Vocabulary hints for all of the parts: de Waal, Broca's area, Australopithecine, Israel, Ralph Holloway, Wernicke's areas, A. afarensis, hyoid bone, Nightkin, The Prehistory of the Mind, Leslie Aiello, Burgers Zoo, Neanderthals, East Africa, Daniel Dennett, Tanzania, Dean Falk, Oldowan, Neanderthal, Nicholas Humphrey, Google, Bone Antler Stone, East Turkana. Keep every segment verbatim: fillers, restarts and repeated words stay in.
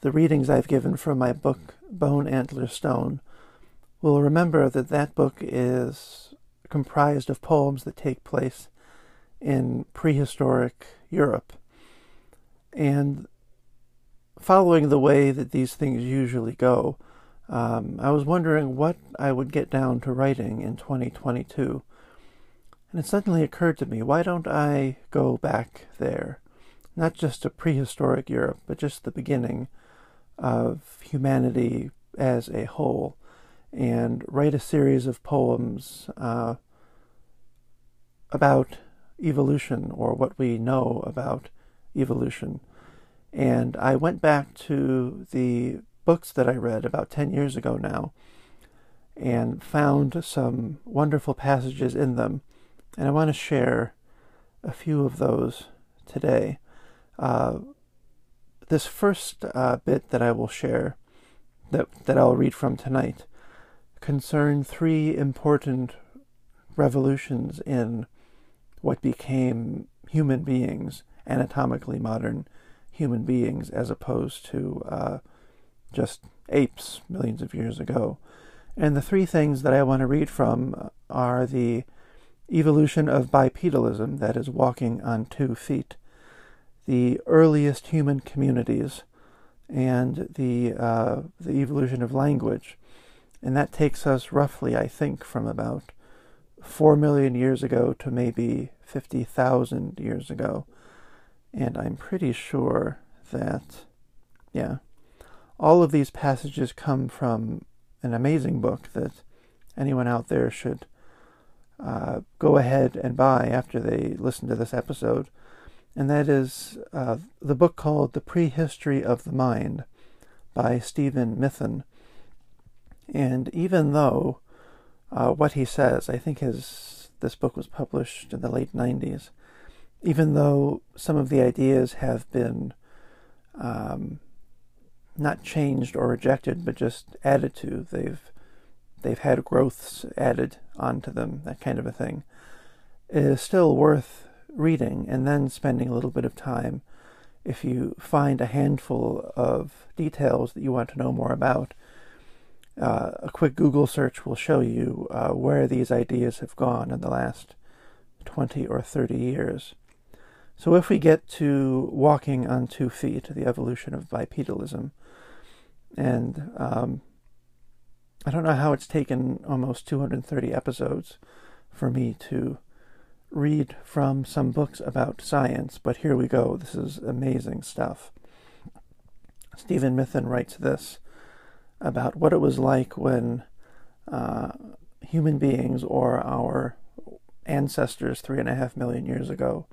the readings I've given from my book, Bone Antler Stone, will remember that that book is comprised of poems that take place in prehistoric Europe. And following the way that these things usually go, um, I was wondering what I would get down to writing in twenty twenty-two. And it suddenly occurred to me, why don't I go back there? Not just to prehistoric Europe, but just the beginning of humanity as a whole, and write a series of poems uh, about evolution, or what we know about evolution. And I went back to the books that I read about ten years ago now, and found some wonderful passages in them, and I want to share a few of those today. Uh, this first uh, bit that I will share, that that I'll read from tonight, concern three important revolutions in what became human beings, anatomically modern human beings, as opposed to uh, just apes millions of years ago. And the three things that I want to read from are the evolution of bipedalism, that is, walking on two feet, the earliest human communities, and the uh, the evolution of language. And that takes us roughly, I think, from about four million years ago to maybe fifty thousand years ago. And I'm pretty sure that, yeah, all of these passages come from an amazing book that anyone out there should uh, go ahead and buy after they listen to this episode. And that is uh, the book called The Prehistory of the Mind by Stephen Mithen. And even though uh, what he says, I think his this book was published in the late nineties, even though some of the ideas have been um, not changed or rejected, but just added to, they've, they've had growths added onto them, that kind of a thing, it is still worth reading, and then spending a little bit of time, if you find a handful of details that you want to know more about, uh, a quick Google search will show you uh, where these ideas have gone in the last twenty or thirty years. So if we get to walking on two feet, the evolution of bipedalism, and um, I don't know how it's taken almost two hundred thirty episodes for me to read from some books about science, but here we go. This is amazing stuff. Stephen Mithen writes this about what it was like when uh, human beings, or our ancestors three and a half million years ago,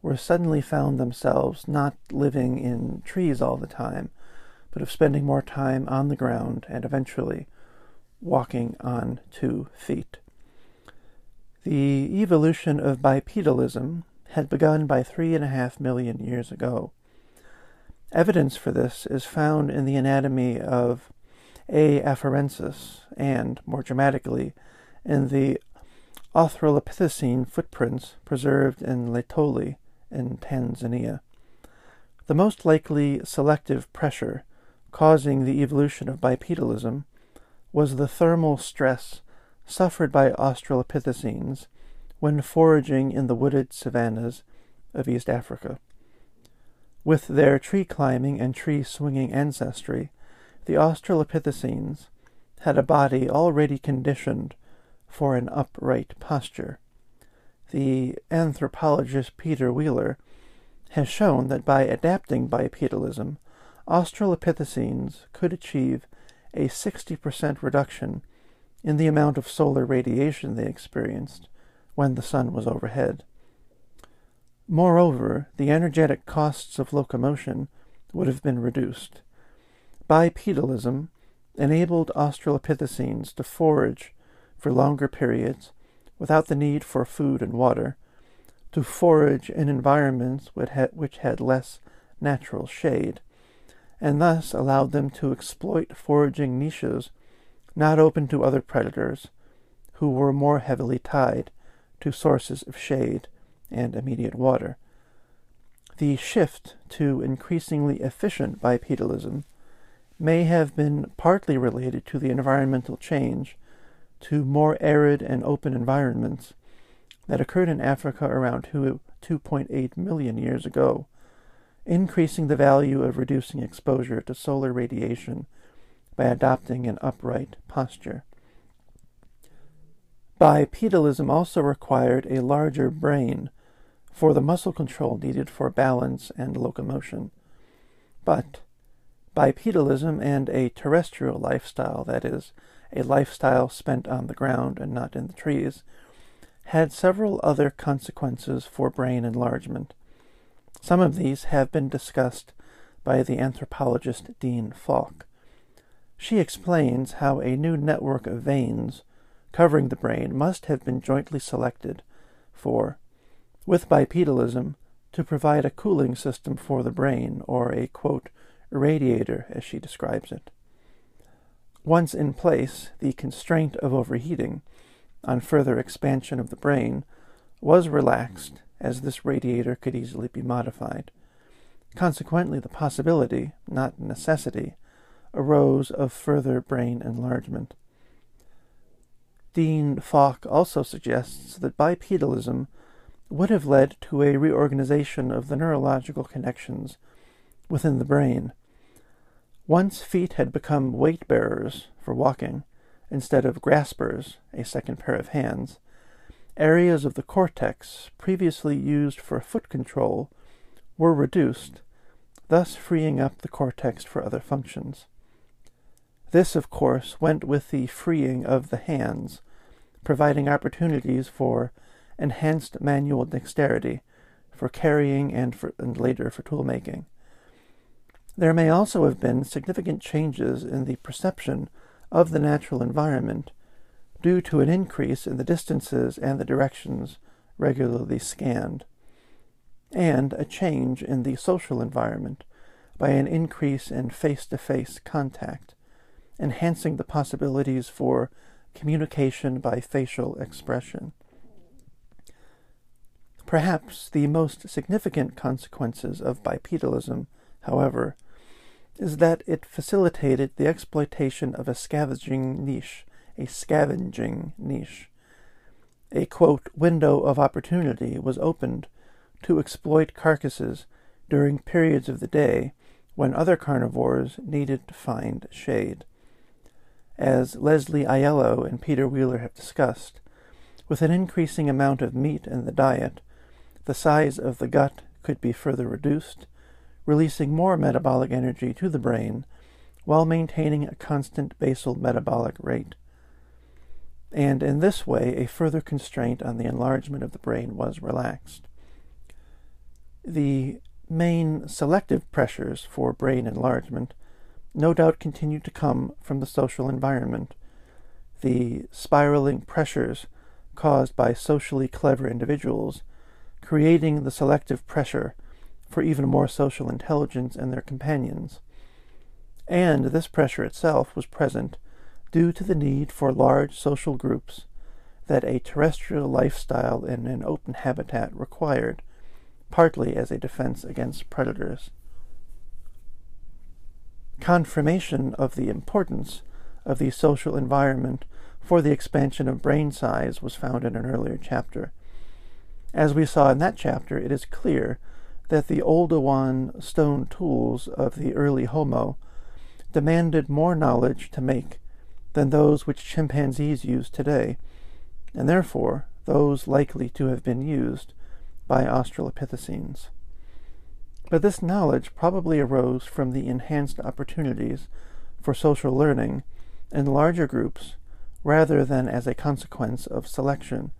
were suddenly found themselves not living in trees all the time, but of spending more time on the ground and eventually walking on two feet. The evolution of bipedalism had begun by three and a half million years ago. Evidence for this is found in the anatomy of A. afarensis, and, more dramatically, in the Australopithecine footprints preserved in Laetoli in Tanzania. The most likely selective pressure causing the evolution of bipedalism was the thermal stress suffered by Australopithecines when foraging in the wooded savannas of East Africa. With their tree-climbing and tree-swinging ancestry, the Australopithecines had a body already conditioned for an upright posture. The anthropologist Peter Wheeler has shown that by adapting bipedalism, Australopithecines could achieve a sixty percent reduction in the amount of solar radiation they experienced when the sun was overhead. Moreover, the energetic costs of locomotion would have been reduced. Bipedalism enabled Australopithecines to forage for longer periods without the need for food and water, to forage in environments which had less natural shade, and thus allowed them to exploit foraging niches not open to other predators, who were more heavily tied to sources of shade and immediate water. The shift to increasingly efficient bipedalism may have been partly related to the environmental change to more arid and open environments that occurred in Africa around two point eight million years ago, increasing the value of reducing exposure to solar radiation by adopting an upright posture. Bipedalism also required a larger brain for the muscle control needed for balance and locomotion. But bipedalism and a terrestrial lifestyle, that is, a lifestyle spent on the ground and not in the trees, had several other consequences for brain enlargement. Some of these have been discussed by the anthropologist Dean Falk. She explains how a new network of veins covering the brain must have been jointly selected for, with bipedalism, to provide a cooling system for the brain, or a, quote, radiator, as she describes it. Once in place, the constraint of overheating on further expansion of the brain was relaxed, as this radiator could easily be modified. Consequently, the possibility, not necessity, arose of further brain enlargement. Dean Falk also suggests that bipedalism would have led to a reorganization of the neurological connections within the brain. Once feet had become weight-bearers for walking, instead of graspers, a second pair of hands, areas of the cortex previously used for foot control were reduced, thus freeing up the cortex for other functions. This, of course, went with the freeing of the hands, providing opportunities for enhanced manual dexterity, for carrying and, for, and later for tool-making. There may also have been significant changes in the perception of the natural environment due to an increase in the distances and the directions regularly scanned, and a change in the social environment by an increase in face-to-face contact, enhancing the possibilities for communication by facial expression. Perhaps the most significant consequences of bipedalism, however, is that it facilitated the exploitation of a scavenging niche, a scavenging niche. A, quote, window of opportunity was opened to exploit carcasses during periods of the day when other carnivores needed to find shade. As Leslie Aiello and Peter Wheeler have discussed, with an increasing amount of meat in the diet, the size of the gut could be further reduced, releasing more metabolic energy to the brain while maintaining a constant basal metabolic rate. And in this way, a further constraint on the enlargement of the brain was relaxed. The main selective pressures for brain enlargement no doubt continued to come from the social environment. The spiraling pressures caused by socially clever individuals, creating the selective pressure for even more social intelligence and their companions. And this pressure itself was present due to the need for large social groups that a terrestrial lifestyle in an open habitat required, partly as a defense against predators. Confirmation of the importance of the social environment for the expansion of brain size was found in an earlier chapter. As we saw in that chapter, it is clear that the Oldowan stone tools of the early Homo demanded more knowledge to make than those which chimpanzees use today, and therefore those likely to have been used by Australopithecines. But this knowledge probably arose from the enhanced opportunities for social learning in larger groups rather than as a consequence of selection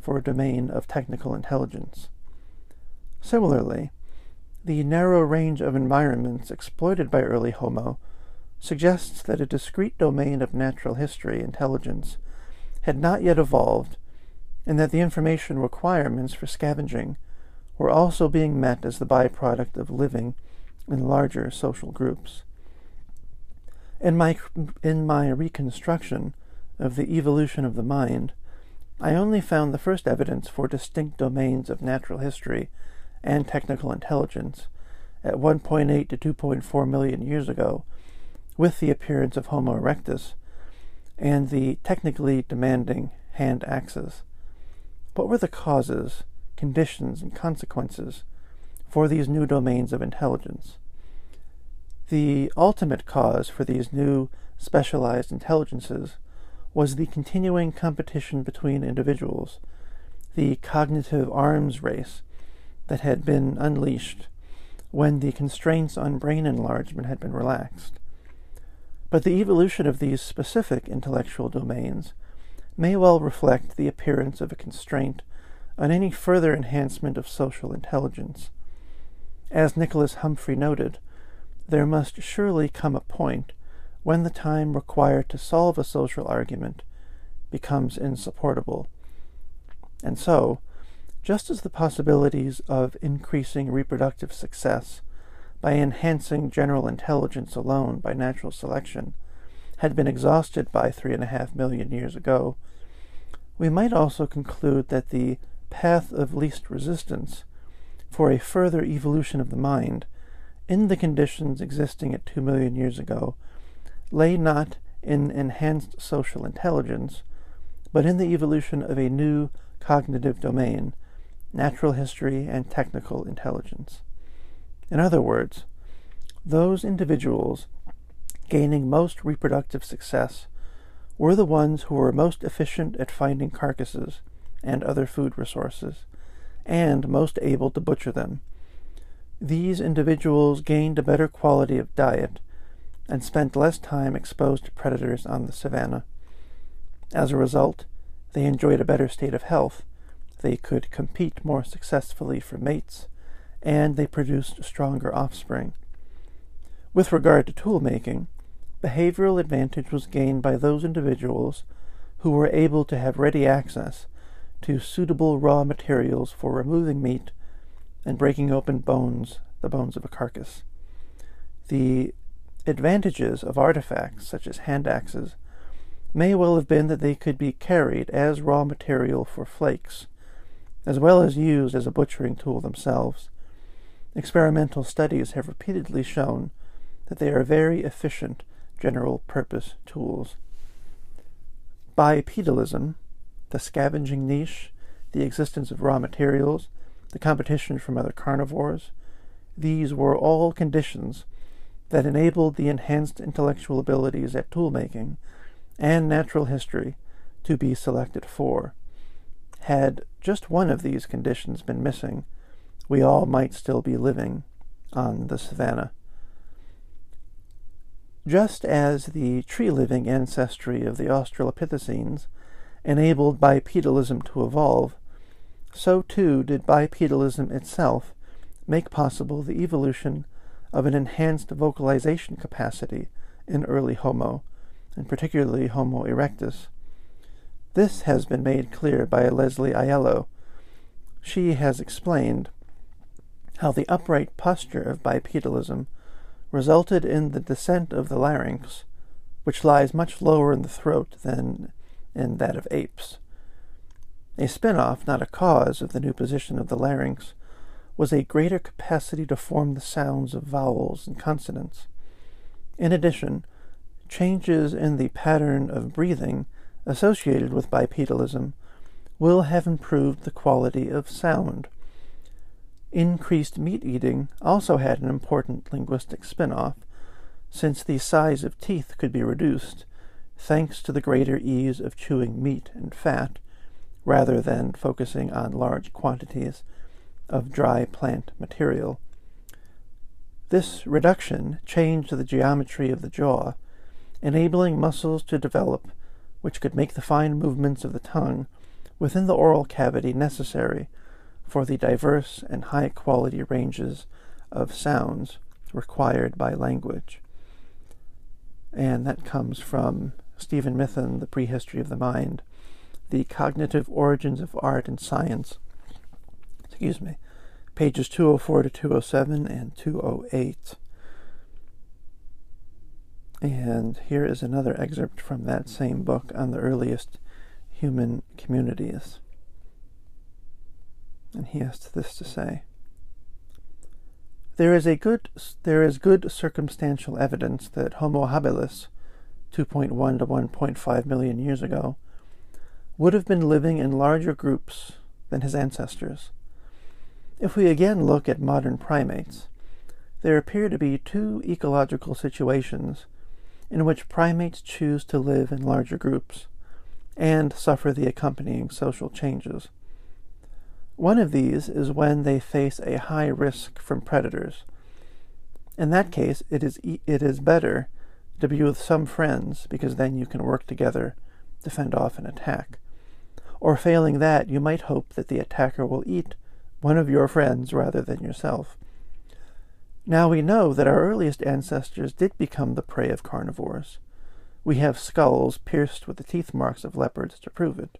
for a domain of technical intelligence. Similarly, the narrow range of environments exploited by early Homo suggests that a discrete domain of natural history intelligence had not yet evolved, and that the information requirements for scavenging were also being met as the byproduct of living in larger social groups. In my, in my reconstruction of the evolution of the mind, I only found the first evidence for distinct domains of natural history and technical intelligence at one point eight to two point four million years ago with the appearance of Homo erectus and the technically demanding hand axes. What were the causes, conditions, and consequences for these new domains of intelligence? The ultimate cause for these new specialized intelligences was the continuing competition between individuals, the cognitive arms race that had been unleashed when the constraints on brain enlargement had been relaxed. But the evolution of these specific intellectual domains may well reflect the appearance of a constraint on any further enhancement of social intelligence. As Nicholas Humphrey noted, there must surely come a point when the time required to solve a social argument becomes insupportable. And so, just as the possibilities of increasing reproductive success by enhancing general intelligence alone by natural selection had been exhausted by three and a half million years ago, we might also conclude that the path of least resistance for a further evolution of the mind in the conditions existing at two million years ago lay not in enhanced social intelligence, but in the evolution of a new cognitive domain, natural history and technical intelligence. In other words, those individuals gaining most reproductive success were the ones who were most efficient at finding carcasses and other food resources, and most able to butcher them. These individuals gained a better quality of diet and spent less time exposed to predators on the savanna. As a result, they enjoyed a better state of health, they could compete more successfully for mates, and they produced stronger offspring. With regard to tool-making, behavioral advantage was gained by those individuals who were able to have ready access to suitable raw materials for removing meat and breaking open bones, the bones of a carcass. The advantages of artifacts, such as hand axes, may well have been that they could be carried as raw material for flakes, as well as used as a butchering tool themselves. Experimental studies have repeatedly shown that they are very efficient general-purpose tools. Bipedalism, the scavenging niche, the existence of raw materials, the competition from other carnivores, these were all conditions that enabled the enhanced intellectual abilities at tool-making and natural history to be selected for. Had just one of these conditions been missing, we all might still be living on the savanna. Just as the tree-living ancestry of the Australopithecines enabled bipedalism to evolve, so too did bipedalism itself make possible the evolution of an enhanced vocalization capacity in early Homo, and particularly Homo erectus. This has been made clear by Leslie Aiello. She has explained how the upright posture of bipedalism resulted in the descent of the larynx, which lies much lower in the throat than in that of apes. A spin-off, not a cause, of the new position of the larynx was a greater capacity to form the sounds of vowels and consonants. In addition, changes in the pattern of breathing associated with bipedalism will have improved the quality of sound. Increased meat eating also had an important linguistic spin-off, since the size of teeth could be reduced thanks to the greater ease of chewing meat and fat, rather than focusing on large quantities of dry plant material. This reduction changed the geometry of the jaw, enabling muscles to develop which could make the fine movements of the tongue within the oral cavity necessary for the diverse and high-quality ranges of sounds required by language. And that comes from Stephen Mithen, The Prehistory of the Mind, The Cognitive Origins of Art and Science, excuse me, pages two oh four to two oh seven and two oh eight. And here is another excerpt from that same book on the earliest human communities. And he has this to say. There is a good, there is good circumstantial evidence that Homo habilis, two point one to one point five million years ago, would have been living in larger groups than his ancestors. If we again look at modern primates, there appear to be two ecological situations in which primates choose to live in larger groups and suffer the accompanying social changes. One of these is when they face a high risk from predators. In that case, it is, e it is better to be with some friends, because then you can work together to fend off an attack. Or failing that, you might hope that the attacker will eat one of your friends rather than yourself. Now we know that our earliest ancestors did become the prey of carnivores. We have skulls pierced with the teeth marks of leopards to prove it.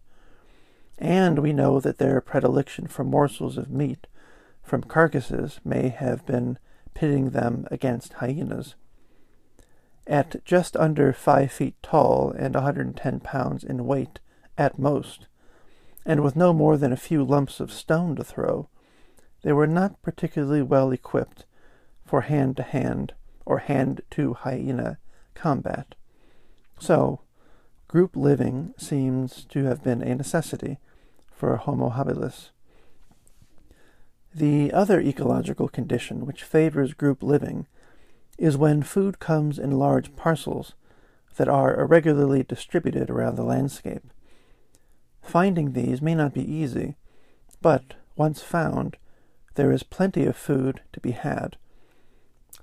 And we know that their predilection for morsels of meat from carcasses may have been pitting them against hyenas. At just under five feet tall and one hundred ten pounds in weight at most, and with no more than a few lumps of stone to throw, they were not particularly well equipped for hand-to-hand or hand-to-hyena combat. So, group living seems to have been a necessity for Homo habilis. The other ecological condition which favors group living is when food comes in large parcels that are irregularly distributed around the landscape. Finding these may not be easy, but once found, there is plenty of food to be had.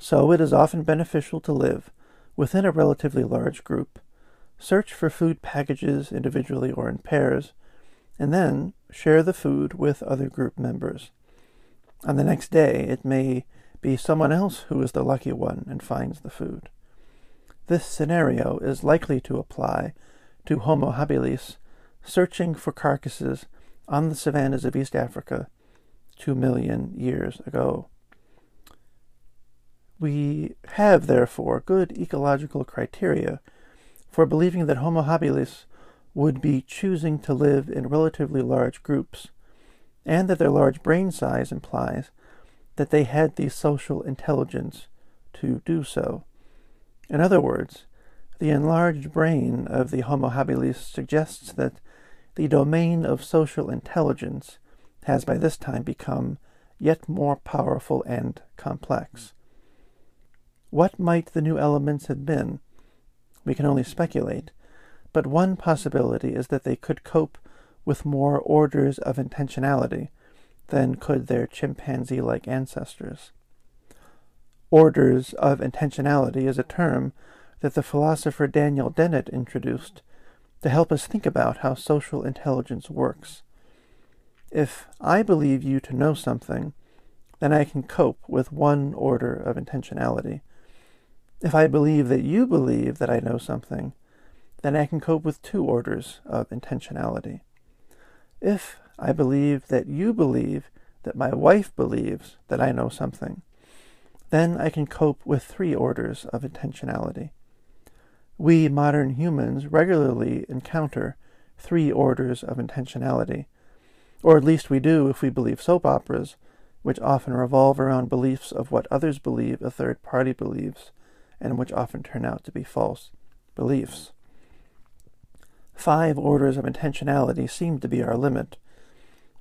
So it is often beneficial to live within a relatively large group, search for food packages individually or in pairs, and then share the food with other group members. On the next day, it may be someone else who is the lucky one and finds the food. This scenario is likely to apply to Homo habilis searching for carcasses on the savannas of East Africa two million years ago. We have, therefore, good ecological criteria for believing that Homo habilis would be choosing to live in relatively large groups, and that their large brain size implies that they had the social intelligence to do so. In other words, the enlarged brain of the Homo habilis suggests that the domain of social intelligence has by this time become yet more powerful and complex. What might the new elements have been? We can only speculate, but one possibility is that they could cope with more orders of intentionality than could their chimpanzee-like ancestors. Orders of intentionality is a term that the philosopher Daniel Dennett introduced to help us think about how social intelligence works. If I believe you to know something, then I can cope with one order of intentionality. If I believe that you believe that I know something, then I can cope with two orders of intentionality. If I believe that you believe that my wife believes that I know something, then I can cope with three orders of intentionality. We modern humans regularly encounter three orders of intentionality, or at least we do if we believe soap operas, which often revolve around beliefs of what others believe a third party believes, and which often turn out to be false beliefs. Five orders of intentionality seem to be our limit,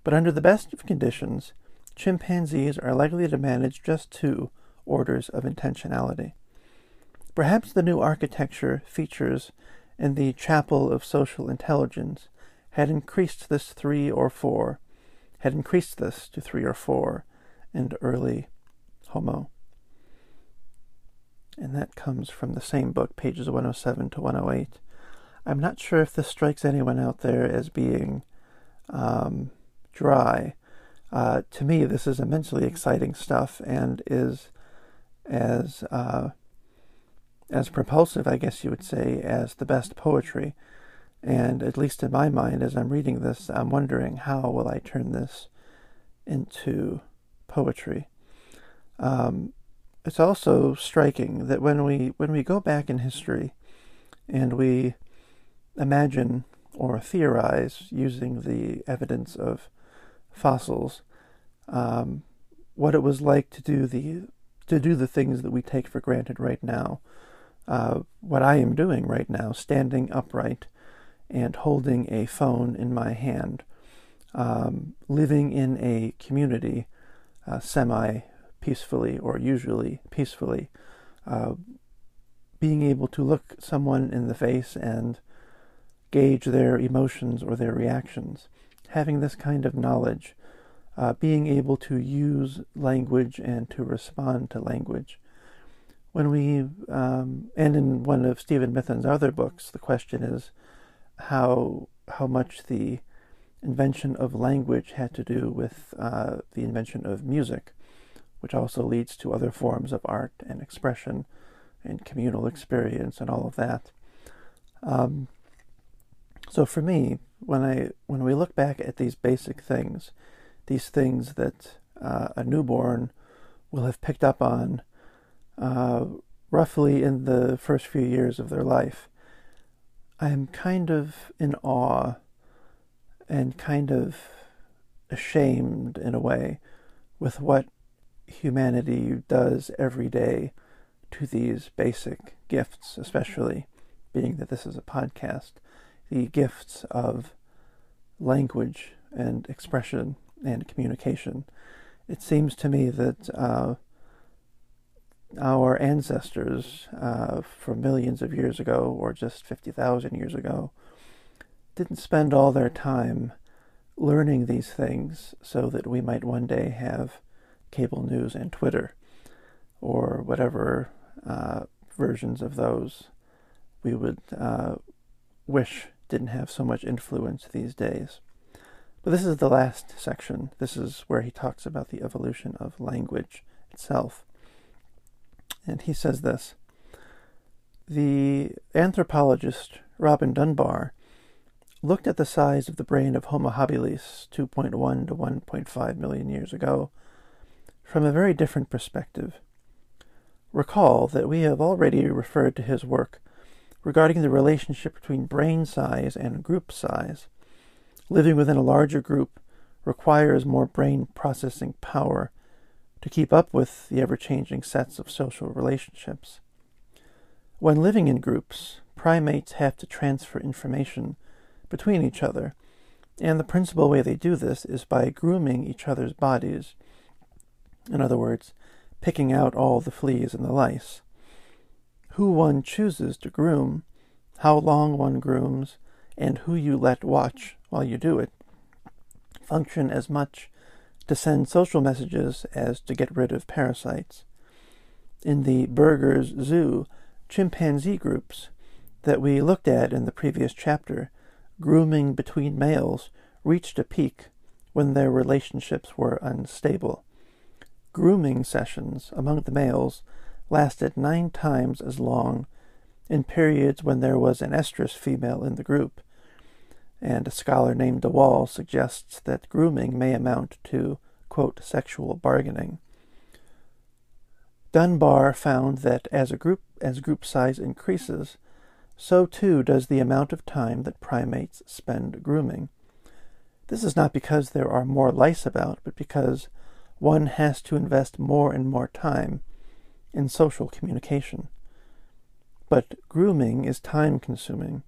but under the best of conditions, chimpanzees are likely to manage just two orders of intentionality. Perhaps the new architecture features in the chapel of social intelligence had increased this three or four, had increased this to three or four in early Homo. And that comes from the same book, pages one oh seven to one oh eight. I'm not sure if this strikes anyone out there as being um, dry. Uh, to me, this is immensely exciting stuff and is as uh, as propulsive, I guess you would say, as the best poetry. And at least in my mind, as I'm reading this, I'm wondering how will I turn this into poetry. Um, it's also striking that when we when we go back in history and we imagine or theorize using the evidence of fossils, um, what it was like to do the to do the things that we take for granted right now. Uh, what I am doing right now, standing upright and holding a phone in my hand, um, living in a community uh, semi-peacefully or usually peacefully, uh, being able to look someone in the face and gauge their emotions or their reactions, having this kind of knowledge, uh, being able to use language and to respond to language. When we, um, and in one of Stephen Mithen's other books, the question is how how much the invention of language had to do with uh, the invention of music, which also leads to other forms of art and expression and communal experience and all of that. Um, So for me, when I when we look back at these basic things, these things that uh, a newborn will have picked up on uh, roughly in the first few years of their life, I'm kind of in awe and kind of ashamed in a way with what humanity does every day to these basic gifts, especially being that this is a podcast. The gifts of language and expression and communication. It seems to me that uh, our ancestors uh, from millions of years ago, or just fifty thousand years ago, didn't spend all their time learning these things so that we might one day have cable news and Twitter, or whatever uh, versions of those we would uh, wish didn't have so much influence these days. But this is the last section. This is where he talks about the evolution of language itself. And he says this: the anthropologist Robin Dunbar looked at the size of the brain of Homo habilis two point one to one point five million years ago from a very different perspective. Recall that we have already referred to his work regarding the relationship between brain size and group size. Living within a larger group requires more brain processing power to keep up with the ever-changing sets of social relationships. When living in groups, primates have to transfer information between each other, and the principal way they do this is by grooming each other's bodies. In other words, picking out all the fleas and the lice. Who one chooses to groom, how long one grooms, and who you let watch while you do it, function as much to send social messages as to get rid of parasites. In the Burgers Zoo chimpanzee groups that we looked at in the previous chapter, grooming between males reached a peak when their relationships were unstable. Grooming sessions among the males lasted nine times as long in periods when there was an estrus female in the group, and a scholar named de Waal suggests that grooming may amount to, quote, sexual bargaining. Dunbar found that as a group as group size increases, so too does the amount of time that primates spend grooming. This is not because there are more lice about, but because one has to invest more and more time in social communication. But grooming is time-consuming,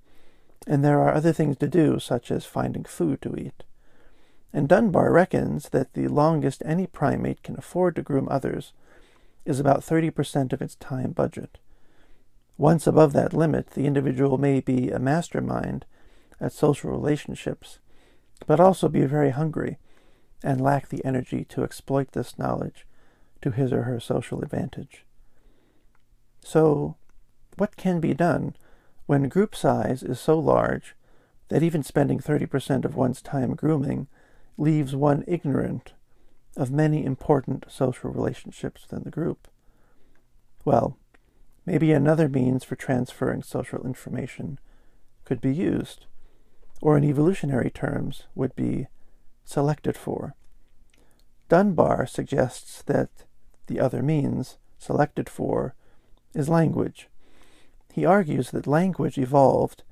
and there are other things to do, such as finding food to eat. and Dunbar reckons that the longest any primate can afford to groom others is about thirty percent of its time budget. Once above that limit, the individual may be a mastermind at social relationships, but also be very hungry and lack the energy to exploit this knowledge to his or her social advantage. So, what can be done when group size is so large that even spending thirty percent of one's time grooming leaves one ignorant of many important social relationships within the group? Well, maybe another means for transferring social information could be used, or in evolutionary terms would be selected for. Dunbar suggests that the other means selected for is language. He argues that language evolved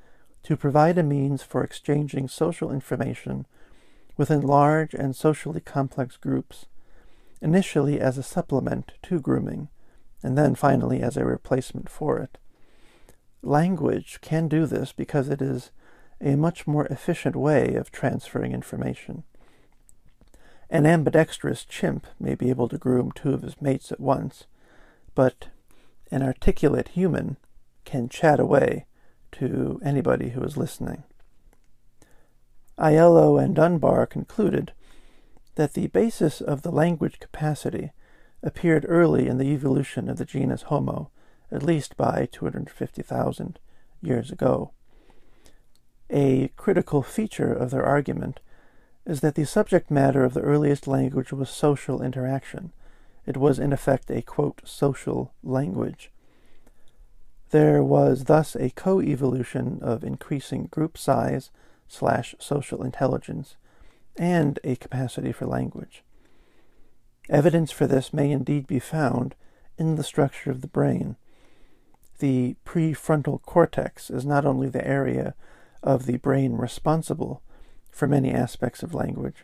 to provide a means for exchanging social information within large and socially complex groups, initially as a supplement to grooming, and then finally as a replacement for it. Language can do this because it is a much more efficient way of transferring information. An ambidextrous chimp may be able to groom two of his mates at once, but an articulate human can chat away to anybody who is listening. Aiello and Dunbar concluded that the basis of the language capacity appeared early in the evolution of the genus Homo, at least by two hundred fifty thousand years ago. A critical feature of their argument is that the subject matter of the earliest language was social interaction. It was, in effect, a, quote, social language. There was thus a co-evolution of increasing group size slash social intelligence and a capacity for language. Evidence for this may indeed be found in the structure of the brain. The prefrontal cortex is not only the area of the brain responsible for many aspects of language,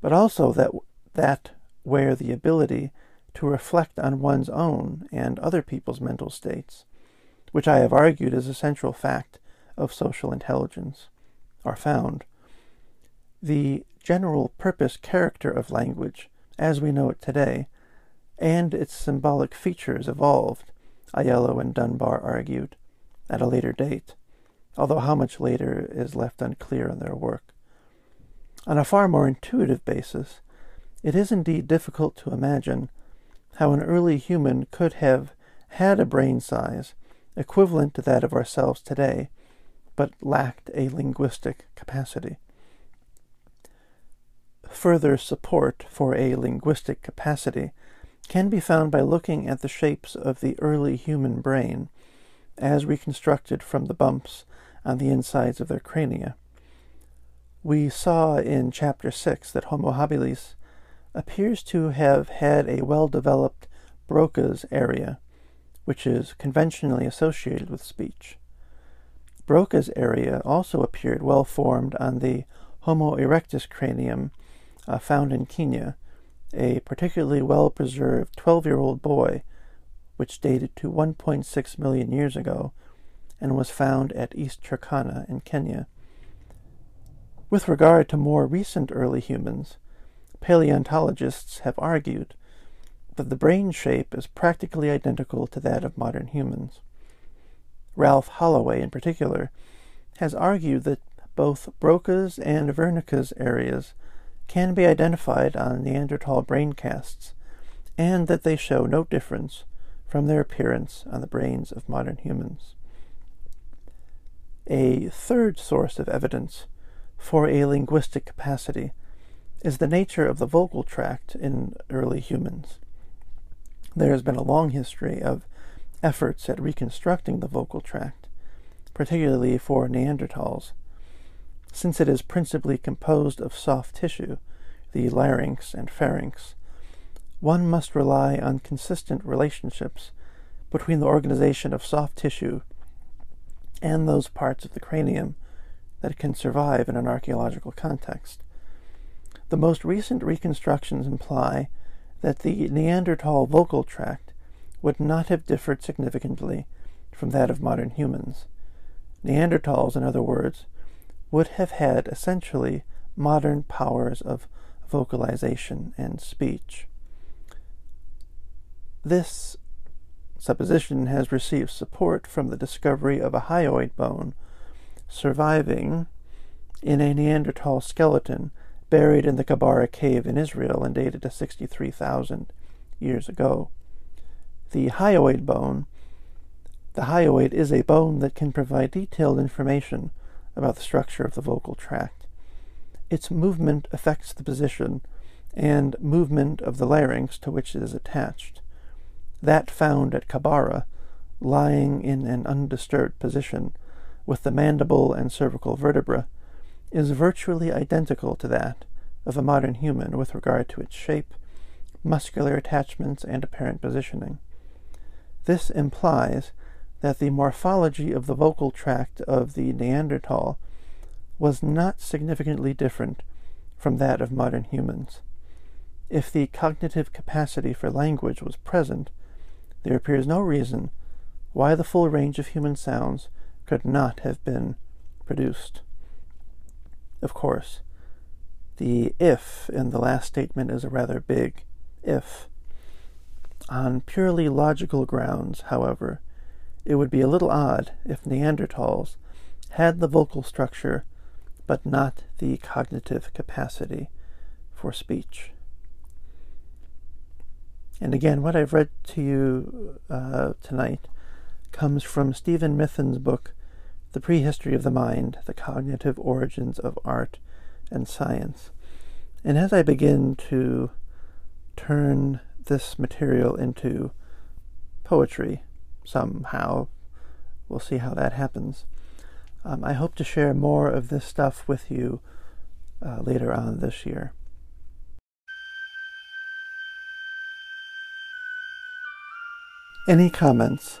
but also that that where the ability to reflect on one's own and other people's mental states, which I have argued is a central fact of social intelligence, are found. The general purpose character of language, as we know it today, and its symbolic features evolved, Aiello and Dunbar argued, at a later date, although how much later is left unclear in their work. On a far more intuitive basis, it is indeed difficult to imagine how an early human could have had a brain size equivalent to that of ourselves today, but lacked a linguistic capacity. Further support for a linguistic capacity can be found by looking at the shapes of the early human brain as reconstructed from the bumps on the insides of their crania. We saw in Chapter six that Homo habilis appears to have had a well-developed Broca's area, which is conventionally associated with speech. Broca's area also appeared well-formed on the Homo erectus cranium uh, found in Kenya, a particularly well-preserved twelve-year-old boy which dated to one point six million years ago and was found at East Turkana in Kenya. With regard to more recent early humans, paleontologists have argued that the brain shape is practically identical to that of modern humans. Ralph Holloway, in particular, has argued that both Broca's and Wernicke's areas can be identified on Neanderthal brain casts, and that they show no difference from their appearance on the brains of modern humans. A third source of evidence for a linguistic capacity is the nature of the vocal tract in early humans. There has been a long history of efforts at reconstructing the vocal tract, particularly for Neanderthals. Since it is principally composed of soft tissue, the larynx and pharynx, one must rely on consistent relationships between the organization of soft tissue and those parts of the cranium that can survive in an archaeological context. The most recent reconstructions imply that the Neanderthal vocal tract would not have differed significantly from that of modern humans. Neanderthals, in other words, would have had essentially modern powers of vocalization and speech. This supposition has received support from the discovery of a hyoid bone surviving in a Neanderthal skeleton buried in the Kabara cave in Israel and dated to sixty-three thousand years ago. The hyoid bone, the hyoid is a bone that can provide detailed information about the structure of the vocal tract. Its movement affects the position and movement of the larynx to which it is attached. That found at Kabara, lying in an undisturbed position with the mandible and cervical vertebra, is virtually identical to that of a modern human with regard to its shape, muscular attachments, and apparent positioning. This implies that the morphology of the vocal tract of the Neanderthal was not significantly different from that of modern humans. If the cognitive capacity for language was present, there appears no reason why the full range of human sounds could not have been produced. Of course, the if in the last statement is a rather big if. On purely logical grounds, however, it would be a little odd if Neanderthals had the vocal structure but not the cognitive capacity for speech. And again, what I've read to you uh, tonight comes from Stephen Mithen's book, The Prehistory of the Mind, The Cognitive Origins of Art and Science. And as I begin to turn this material into poetry somehow, we'll see how that happens, um, I hope to share more of this stuff with you uh, later on this year. Any comments